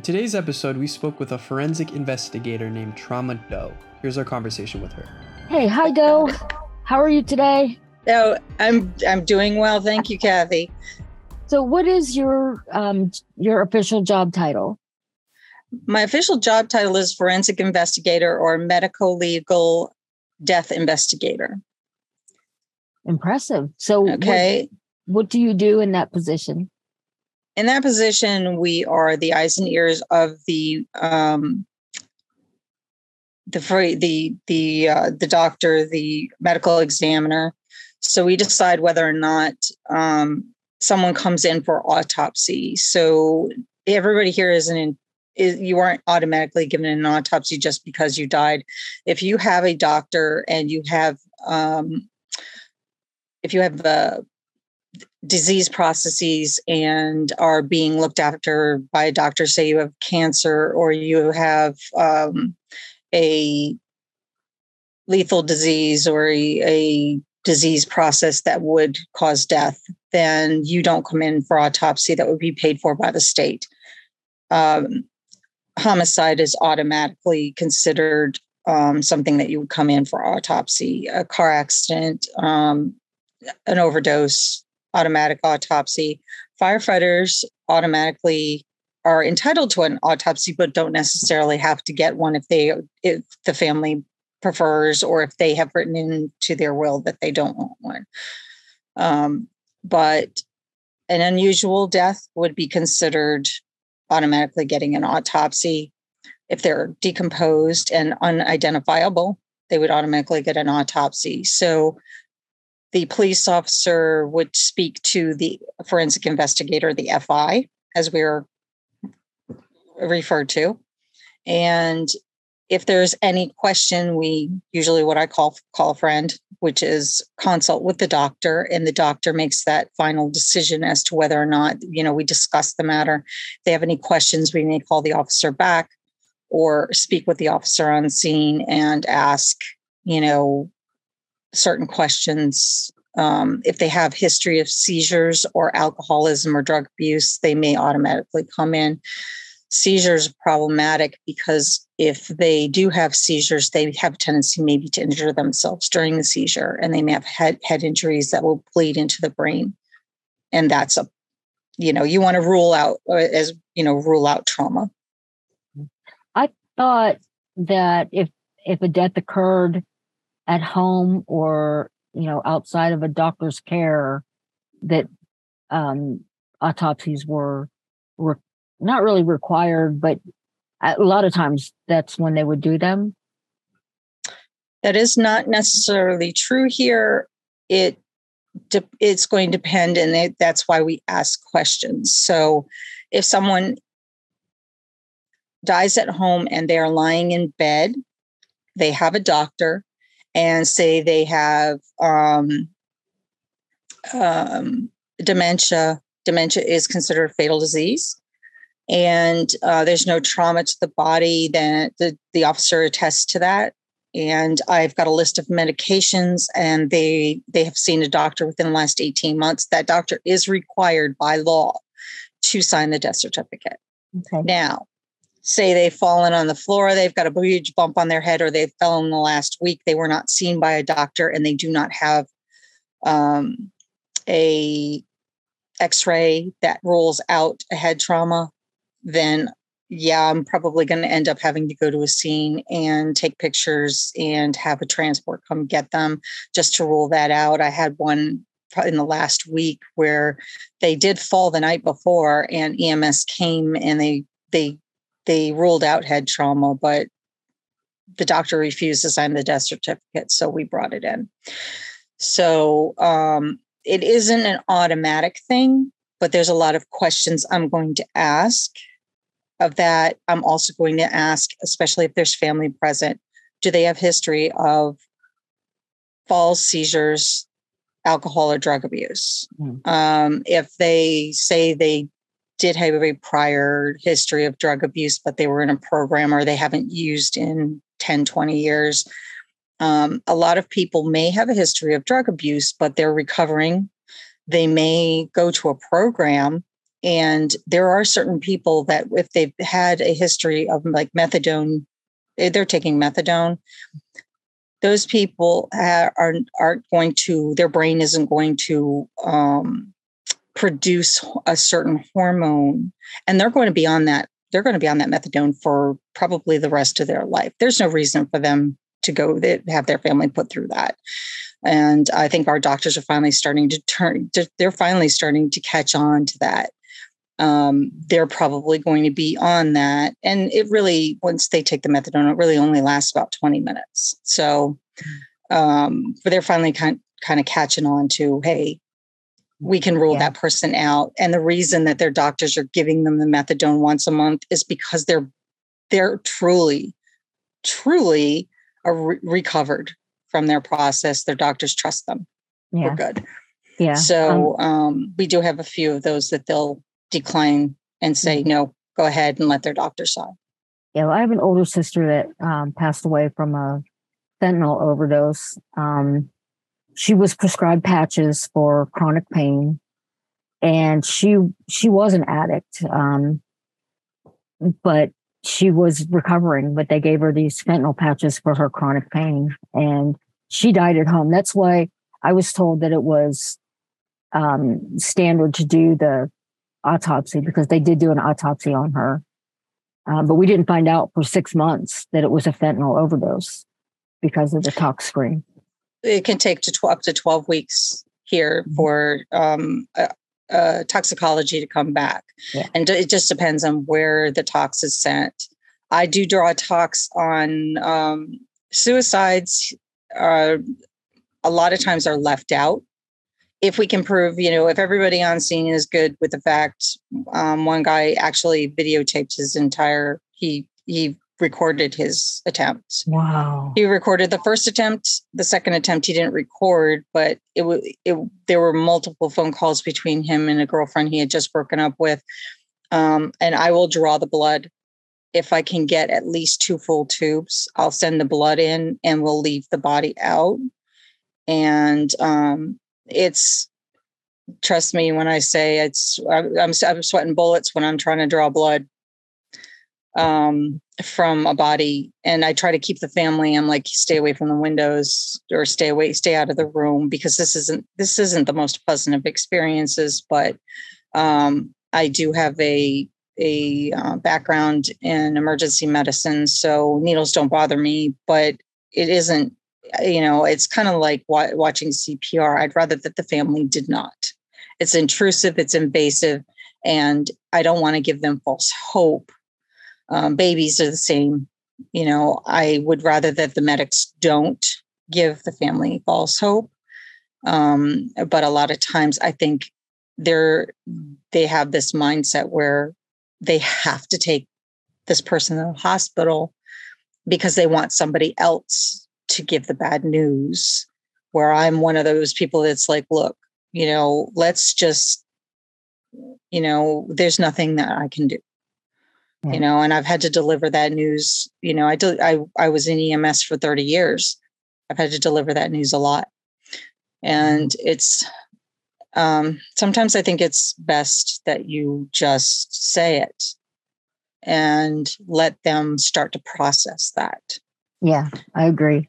In today's episode, we spoke with a forensic investigator named Trauma Doe. Here's our conversation with her. Hey, hi Doe. How are you today? Oh, I'm doing well, thank you, Kathy. So, what is your official job title? My official job title is forensic investigator or medical legal death investigator. Impressive. So, okay, what do you do in that position? In that position, we are the eyes and ears of the doctor, the medical examiner. So we decide whether or not someone comes in for autopsy. So everybody here you aren't automatically given an autopsy just because you died. If you have a doctor and you have disease processes and are being looked after by a doctor, say you have cancer or you have a lethal disease or a disease process that would cause death, then you don't come in for autopsy. That would be paid for by the state. Homicide is automatically considered something that you would come in for autopsy. A car accident, an overdose, automatic autopsy. Firefighters automatically are entitled to an autopsy, but don't necessarily have to get one if the family prefers or if they have written into their will that they don't want one. But an unusual death would be considered automatically getting an autopsy. If they're decomposed and unidentifiable, they would automatically get an autopsy. So the police officer would speak to the forensic investigator, the FI, as we're referred to. And if there's any question, we usually what I call a friend, which is consult with the doctor, and the doctor makes that final decision as to whether or not, we discuss the matter. If they have any questions, we may call the officer back or speak with the officer on scene and ask, certain questions. If they have history of seizures or alcoholism or drug abuse, they may automatically come in. Seizures are problematic because if they do have seizures, they have a tendency maybe to injure themselves during the seizure, and they may have head injuries that will bleed into the brain. And that's you want to rule out trauma. I thought that if a death occurred at home or, outside of a doctor's care, that autopsies were not really required, but a lot of times that's when they would do them. That is not necessarily true here. It's going to depend, and that's why we ask questions. So if someone dies at home and they are lying in bed, they have a doctor, and say they have dementia. Dementia is considered a fatal disease, and there's no trauma to the body. Then the officer attests to that. And I've got a list of medications, and they have seen a doctor within the last 18 months. That doctor is required by law to sign the death certificate. Okay. Now, say they've fallen on the floor, they've got a huge bump on their head, or they fell in the last week, they were not seen by a doctor, and they do not have a x-ray that rules out a head trauma, then yeah, I'm probably going to end up having to go to a scene and take pictures and have a transport come get them just to rule that out. I had one in the last week where they did fall the night before, and EMS came and they ruled out head trauma, but the doctor refused to sign the death certificate, so we brought it in. So it isn't an automatic thing, but there's a lot of questions I'm going to ask of that. I'm also going to ask, especially if there's family present, do they have history of falls, seizures, alcohol, or drug abuse? Mm. If they say they did have a prior history of drug abuse, but they were in a program or they haven't used in 10, 20 years. A lot of people may have a history of drug abuse, but they're recovering. They may go to a program And there are certain people that if they've had a history of like methadone, they're taking methadone, those people aren't going to, their brain isn't going to produce a certain hormone. And they're going to be on that. They're going to be on that methadone for probably the rest of their life. There's no reason for them to go have their family put through that. And I think our doctors are finally starting to they're finally starting to catch on to that. They're probably going to be on that. And it really, once they take the methadone, it really only lasts about 20 minutes. So, but they're finally kind of catching on to, hey, we can rule that person out. And the reason that their doctors are giving them the methadone once a month is because they're truly recovered from their process. Their doctors trust them. Yeah. We're good. Yeah. So we do have a few of those that they'll decline and say, no, go ahead and let their doctor sign. Yeah. Well, I have an older sister that passed away from a fentanyl overdose. She was prescribed patches for chronic pain, and she was an addict, but she was recovering, but they gave her these fentanyl patches for her chronic pain, and she died at home. That's why I was told that it was standard to do the autopsy, because they did do an autopsy on her. But we didn't find out for 6 months that it was a fentanyl overdose because of the tox screen. It can take up to 12 weeks here for toxicology to come back. Yeah. And it just depends on where the tox is sent. I do draw tox on suicides. A lot of times are left out. If we can prove, if everybody on scene is good with the fact, one guy actually videotaped his entire, he recorded his attempts. Wow. He recorded the first attempt, the second attempt he didn't record, but there were multiple phone calls between him and a girlfriend he had just broken up with. And I will draw the blood. If I can get at least 2 full tubes, I'll send the blood in and we'll leave the body out. And trust me when I say I'm sweating bullets when I'm trying to draw blood from a body. And I try to keep the family, I'm like, stay away from the windows or stay out of the room, because this isn't the most pleasant of experiences. But I do have a background in emergency medicine, so needles don't bother me, but it isn't, it's kind of like watching CPR. I'd rather that the family did not. It's intrusive, it's invasive, and I don't want to give them false hope. Babies are the same. I would rather that the medics don't give the family false hope. But a lot of times I think they have this mindset where they have to take this person to the hospital because they want somebody else to give the bad news, where I'm one of those people that's like, look, let's just, there's nothing that I can do. Yeah. And I've had to deliver that news. I was in EMS for 30 years. I've had to deliver that news a lot. And it's, sometimes I think it's best that you just say it and let them start to process that. Yeah, I agree.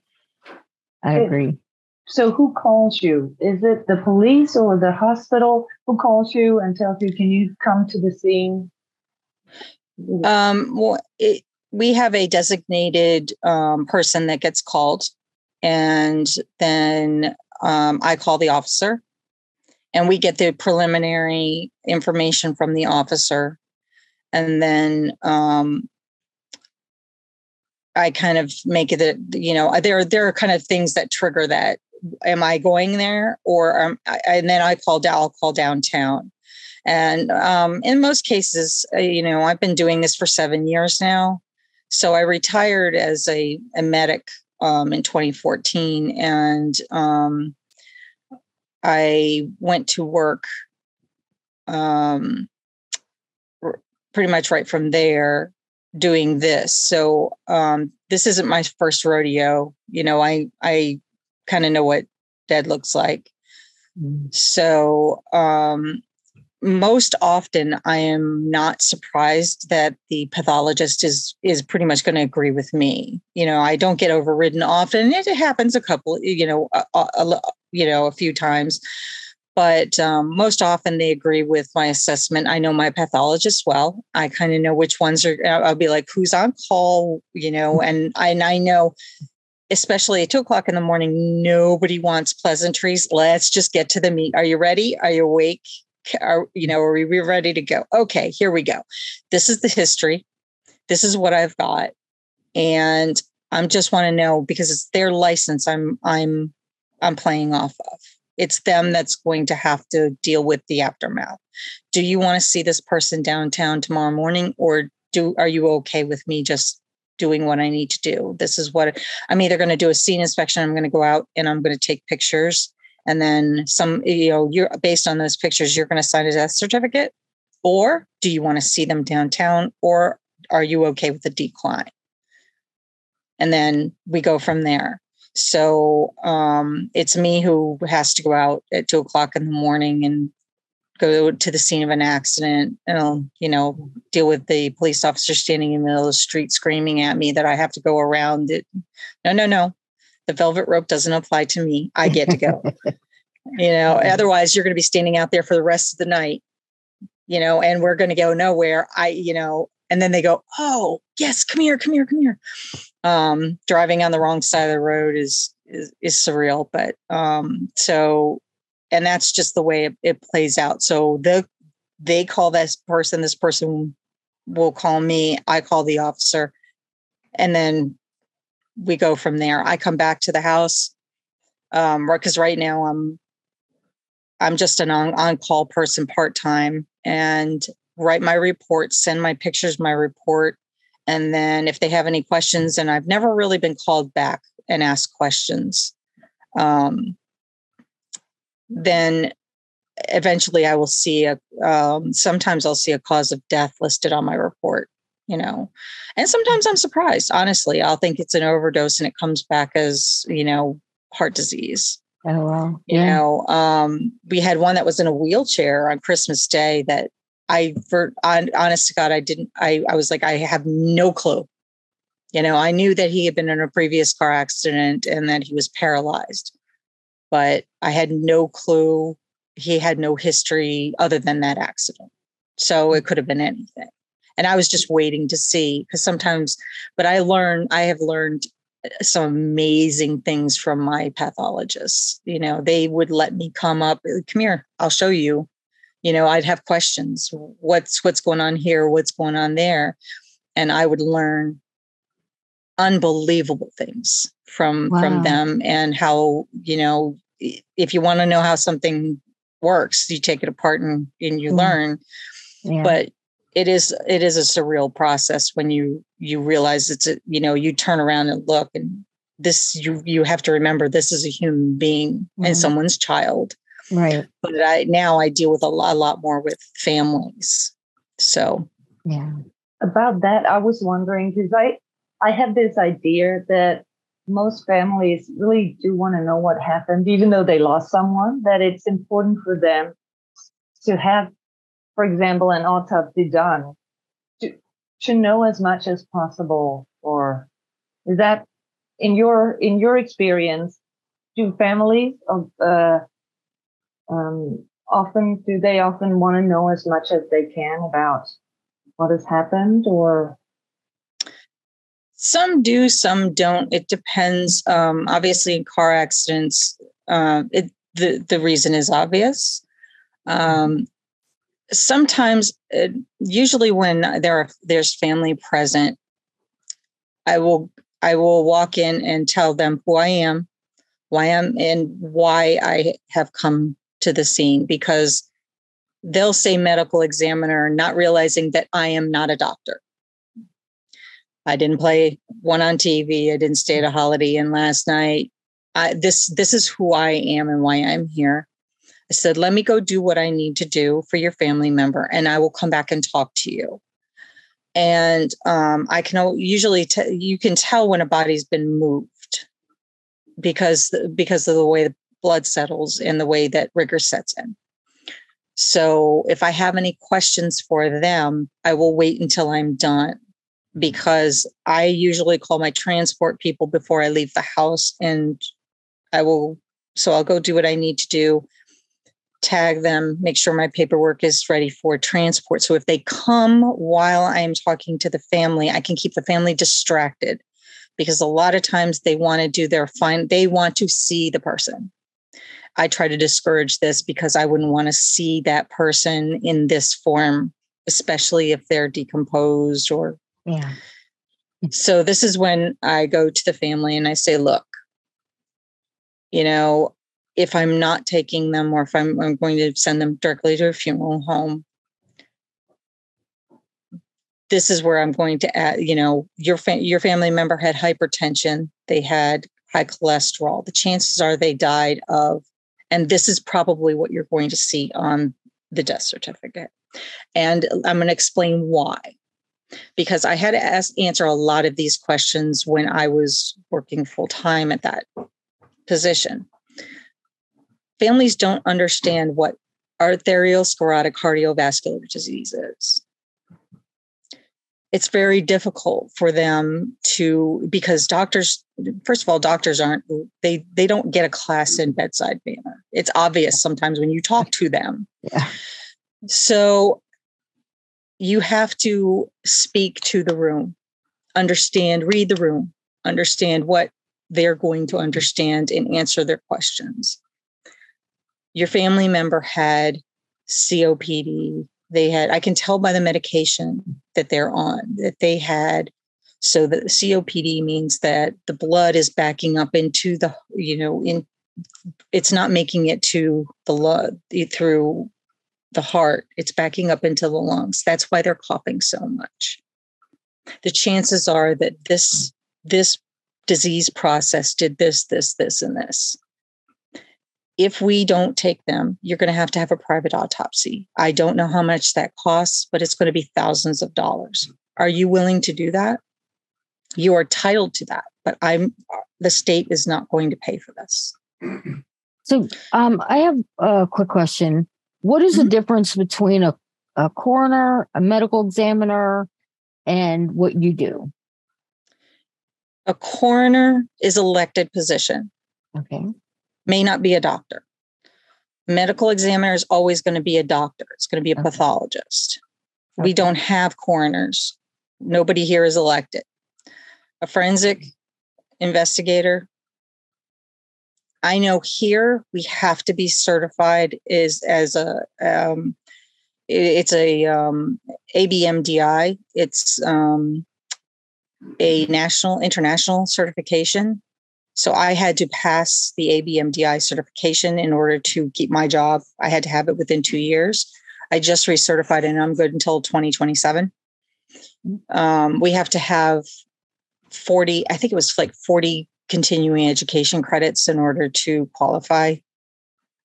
So who calls you? Is it the police or the hospital? Who calls you and tells you, can you come to the scene? We have a designated person that gets called, and then I call the officer, and we get the preliminary information from the officer, and then I kind of make it there are kind of things that trigger that. Am I going there, or and then I'll call downtown. And in most cases, I've been doing this for 7 years now. So I retired as a medic in 2014, and I went to work pretty much right from there doing this. So this isn't my first rodeo. I kind of know what dead looks like. So most often I am not surprised that the pathologist is pretty much going to agree with me. You know, I don't get overridden often. It happens a couple, a few times, but most often they agree with my assessment. I know my pathologist well. I kind of know which ones are, I'll be like, who's on call, you know, and I know, especially at 2:00 in the morning, nobody wants pleasantries. Let's just get to the meat. Are you ready? Are you awake? Are we ready to go? Okay, here we go. This is the history. This is what I've got. And I just want to know, because it's their license I'm playing off of. It's them that's going to have to deal with the aftermath. Do you want to see this person downtown tomorrow morning, or are you okay with me just doing what I need to do? This is what I'm either going to do a scene inspection. I'm going to go out and I'm going to take pictures. And then some, you're based on those pictures, you're going to sign a death certificate, or do you want to see them downtown, or are you okay with the decline? And then we go from there. So it's me who has to go out at 2:00 in the morning and go to the scene of an accident and I'll, deal with the police officer standing in the middle of the street screaming at me that I have to go around it. No. The velvet rope doesn't apply to me. I get to go, otherwise you're going to be standing out there for the rest of the night, and we're going to go nowhere. And then they go, oh yes, come here. Driving on the wrong side of the road is surreal, but, and that's just the way it plays out. So they call this person will call me, I call the officer, and then we go from there. I come back to the house because right now I'm just an on-call person part-time, and write my report, send my pictures, my report. And then if they have any questions, and I've never really been called back and asked questions, then eventually I will see sometimes I'll see a cause of death listed on my report. And sometimes I'm surprised, honestly. I'll think it's an overdose and it comes back as, heart disease. Oh, wow. Yeah. We had one that was in a wheelchair on Christmas Day that honest to God, I was like, I have no clue. I knew that he had been in a previous car accident and that he was paralyzed, but I had no clue. He had no history other than that accident. So it could have been anything. And I was just waiting to see, because sometimes, but I have learned some amazing things from my pathologists. They would let me come here, I'll show you, I'd have questions. What's going on here? What's going on there? And I would learn unbelievable things from them, and how, if you want to know how something works, you take it apart and you learn, yeah. But it is a surreal process when you realize you turn around and look, and this, you have to remember this is a human being, mm-hmm. and someone's child. Right. But now I deal with a lot more with families. So, yeah. About that, I was wondering, because I have this idea that most families really do want to know what happened, even though they lost someone, that it's important for them to have, for example, an autopsy done to know as much as possible? Or is that in your experience, do families often want to know as much as they can about what has happened? Or some do, some don't. It depends. Obviously, in car accidents, the reason is obvious. Sometimes, usually when there's family present, I will walk in and tell them who I am, and why I have come to the scene, because they'll say medical examiner, not realizing that I am not a doctor. I didn't play one on TV. I didn't stay at a Holiday Inn last night. This is who I am and why I'm here. I said, let me go do what I need to do for your family member, and I will come back and talk to you. And I can usually you can tell when a body's been moved because of the way the blood settles and the way that rigor sets in. So if I have any questions for them, I will wait until I'm done, because I usually call my transport people before I leave the house, and I'll go do what I need to do, tag them, make sure my paperwork is ready for transport. So if they come while I'm talking to the family, I can keep the family distracted, because a lot of times they want to do their fine. They want to see the person. I try to discourage this because I wouldn't want to see that person in this form, especially if they're decomposed or. Yeah. So this is when I go to the family and I say, look, if I'm not taking them, or if I'm going to send them directly to a funeral home, this is where I'm going to add, your family member had hypertension. They had high cholesterol. The chances are they died of, and this is probably what you're going to see on the death certificate. And I'm going to explain why, because I had to answer a lot of these questions when I was working full time at that position. Families don't understand what arteriosclerotic cardiovascular disease is. It's very difficult for them because doctors, first of all, they don't get a class in bedside manner. It's obvious sometimes when you talk to them. Yeah. So you have to speak to the room, read the room, understand what they're going to understand, and answer their questions. Your family member had COPD. I can tell by the medication that they're on that they had. So the COPD means that the blood is backing up into the, it's not making it to the blood through the heart. It's backing up into the lungs. That's why they're coughing so much. The chances are that this disease process did this, this, this, and this. If we don't take them, you're going to have a private autopsy. I don't know how much that costs, but it's going to be thousands of dollars. Are you willing to do that? You are entitled to that, but the state is not going to pay for this. So I have a quick question. What is the difference between a coroner, a medical examiner, and what you do? A coroner is an elected position. Okay. May not be a doctor. Medical examiner is always going to be a doctor. It's going to be a pathologist. Okay. We don't have coroners. Nobody here is elected. A forensic investigator. I know here we have to be certified as ABMDI. It's a international certification. So I had to pass the ABMDI certification in order to keep my job. I had to have it within 2 years. I just recertified and I'm good until 2027. We have to have 40 continuing education credits in order to qualify.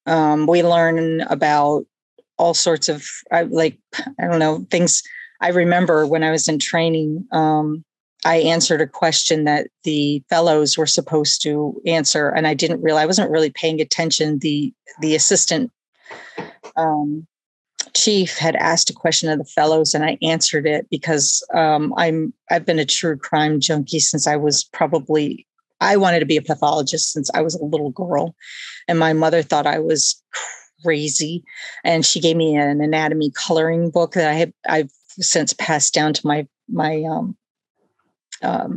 We learn about all sorts of, things. I remember when I was in training, I answered a question that the fellows were supposed to answer, and I didn't realize. I wasn't really paying attention. The assistant chief had asked a question of the fellows, and I answered it because I've been a true crime junkie since I wanted to be a pathologist since I was a little girl, and my mother thought I was crazy, and she gave me an anatomy coloring book that I've since passed down to my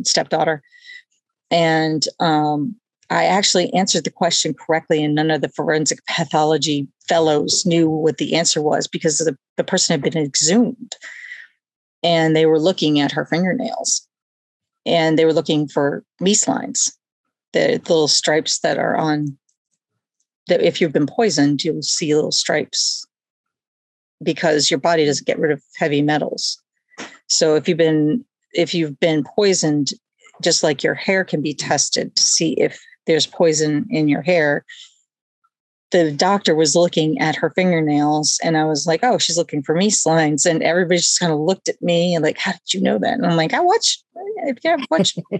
stepdaughter. And I actually answered the question correctly, and none of the forensic pathology fellows knew what the answer was because the person had been exhumed, and they were looking at her fingernails, and they were looking for Mees' lines, the little stripes that are on that. If you've been poisoned, you'll see little stripes because your body doesn't get rid of heavy metals. So if you've been poisoned, just like your hair can be tested to see if there's poison in your hair, the doctor was looking at her fingernails, and I was like, oh, she's looking for Mees' lines. And everybody just kind of looked at me and like, how did you know that? And I'm like, I've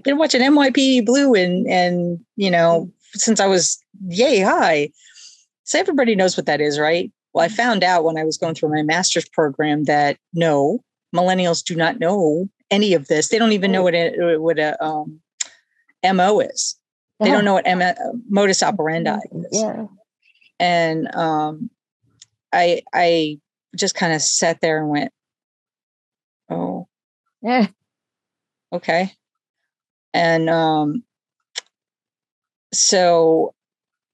been watching NYPD Blue and since I was yay high. So everybody knows what that is, right? Well, I found out when I was going through my master's program that no, millennials do not know any of this. They don't even know what a MO is. They don't know what modus operandi is. Yeah. And I just kind of sat there and went, oh, yeah, okay. And so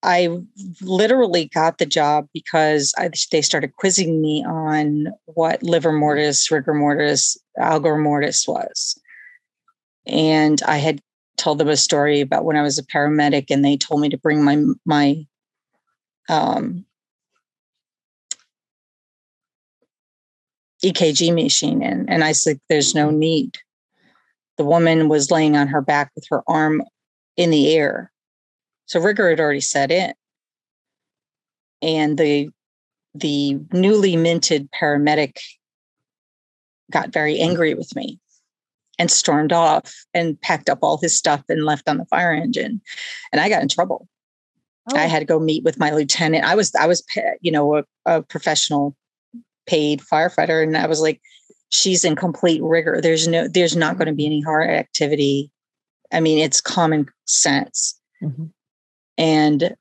I literally got the job because they started quizzing me on what liver mortis, rigor mortis, algor mortis was. And I had told them a story about when I was a paramedic and they told me to bring my EKG machine in. And I said, there's no need. The woman was laying on her back with her arm in the air. So rigor had already set in. And the newly minted paramedic got very angry with me and stormed off and packed up all his stuff and left on the fire engine. And I got in trouble. Oh. I had to go meet with my lieutenant. I was, you know, a professional paid firefighter. And I was like, she's in complete rigor. There's not going to be any hard activity. I mean, it's common sense. Mm-hmm. And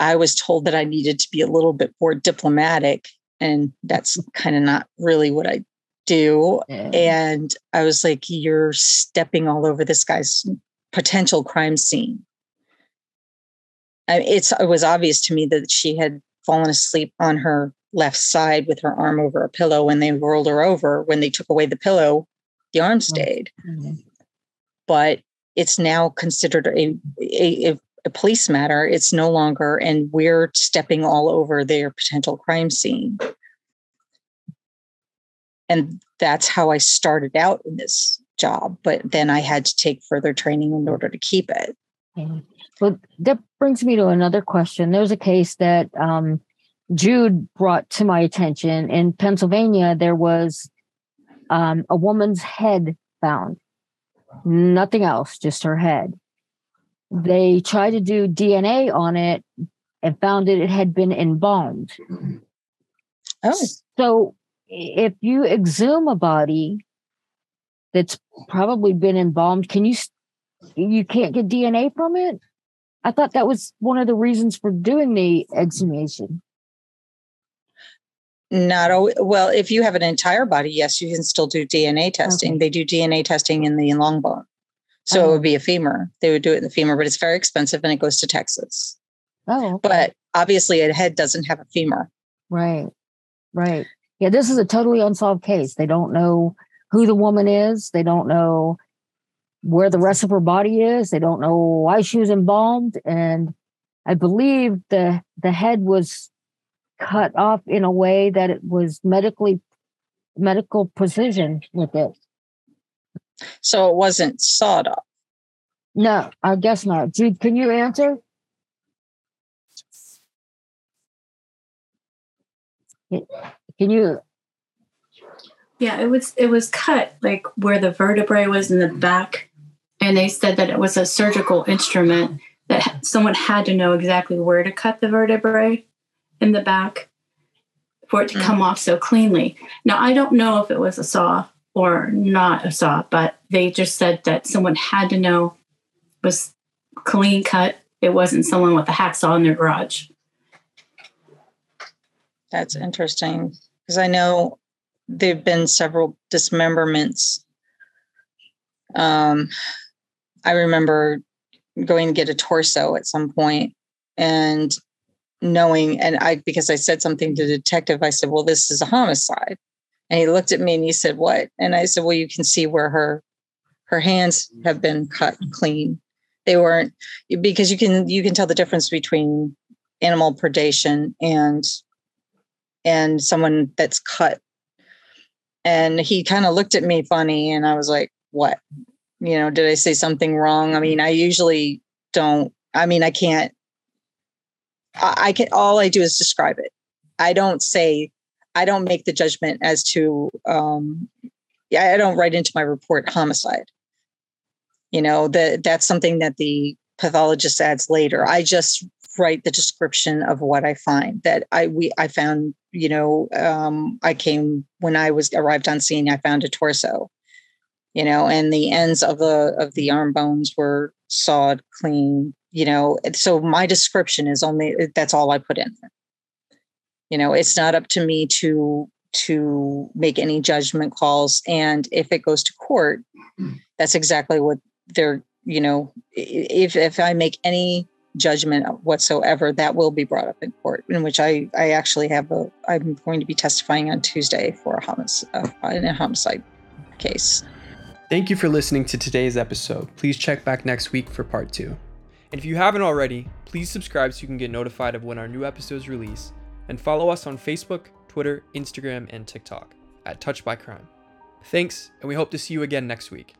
I was told that I needed to be a little bit more diplomatic. And that's kind of not really what I do. Yeah. And I was like, you're stepping all over this guy's potential crime scene. It was obvious to me that she had fallen asleep on her left side with her arm over a pillow. When they rolled her over, when they took away the pillow, the arm stayed. Mm-hmm. But it's now considered a police matter. It's no longer, and we're stepping all over their potential crime scene. And that's how I started out in this job. But then I had to take further training in order to keep it. Okay. Well, that brings me to another question. There's a case that Jude brought to my attention. In Pennsylvania, there was a woman's head found. Nothing else, just her head. They tried to do DNA on it and found that it had been embalmed. Oh. So if you exhume a body that's probably been embalmed, can you can't get DNA from it? I thought that was one of the reasons for doing the exhumation. Not always. Well, if you have an entire body, yes, you can still do DNA testing. Okay. They do DNA testing in the long bone. So It would be a femur. They would do it in the femur, but it's very expensive and it goes to Texas. Oh, okay. But obviously a head doesn't have a femur. Right. Right. Yeah. This is a totally unsolved case. They don't know who the woman is. They don't know where the rest of her body is. They don't know why she was embalmed. And I believe the head was cut off in a way that it was medical precision with it. So it wasn't sawed off. No, I guess not. Jude, can you answer? Can you? Yeah, it was cut like where the vertebrae was in the back. And they said that it was a surgical instrument that someone had to know exactly where to cut the vertebrae in the back for it to come off so cleanly. Now, I don't know if it was a saw or not a saw, but they just said that someone had to know it was clean cut. It wasn't someone with a hacksaw in their garage. That's interesting, because I know there have been several dismemberments. I remember going to get a torso at some point and knowing, and because I said something to the detective, I said, well, this is a homicide. And he looked at me and he said, what? And I said, well, you can see where her hands have been cut clean. They weren't, because you can tell the difference between animal predation and someone that's cut. And he kind of looked at me funny and I was like, what? You know, did I say something wrong? I mean, I usually don't, I mean, I can't, I can, all I do is describe it. I don't make the judgment as to, I don't write into my report homicide. You know, that's something that the pathologist adds later. I just write the description of what I find. That I found, when I was arrived on scene, I found a torso, and the ends of the arm bones were sawed clean, So my description is only, that's all I put in there. It's not up to me to make any judgment calls. And if it goes to court, that's exactly what they're, if I make any judgment whatsoever, that will be brought up in court, in which I actually I'm going to be testifying on Tuesday for a homicide case. Thank you for listening to today's episode. Please check back next week for part 2. And if you haven't already, please subscribe so you can get notified of when our new episodes release, and follow us on Facebook, Twitter, Instagram, and TikTok at TouchByCrime. Thanks, and we hope to see you again next week.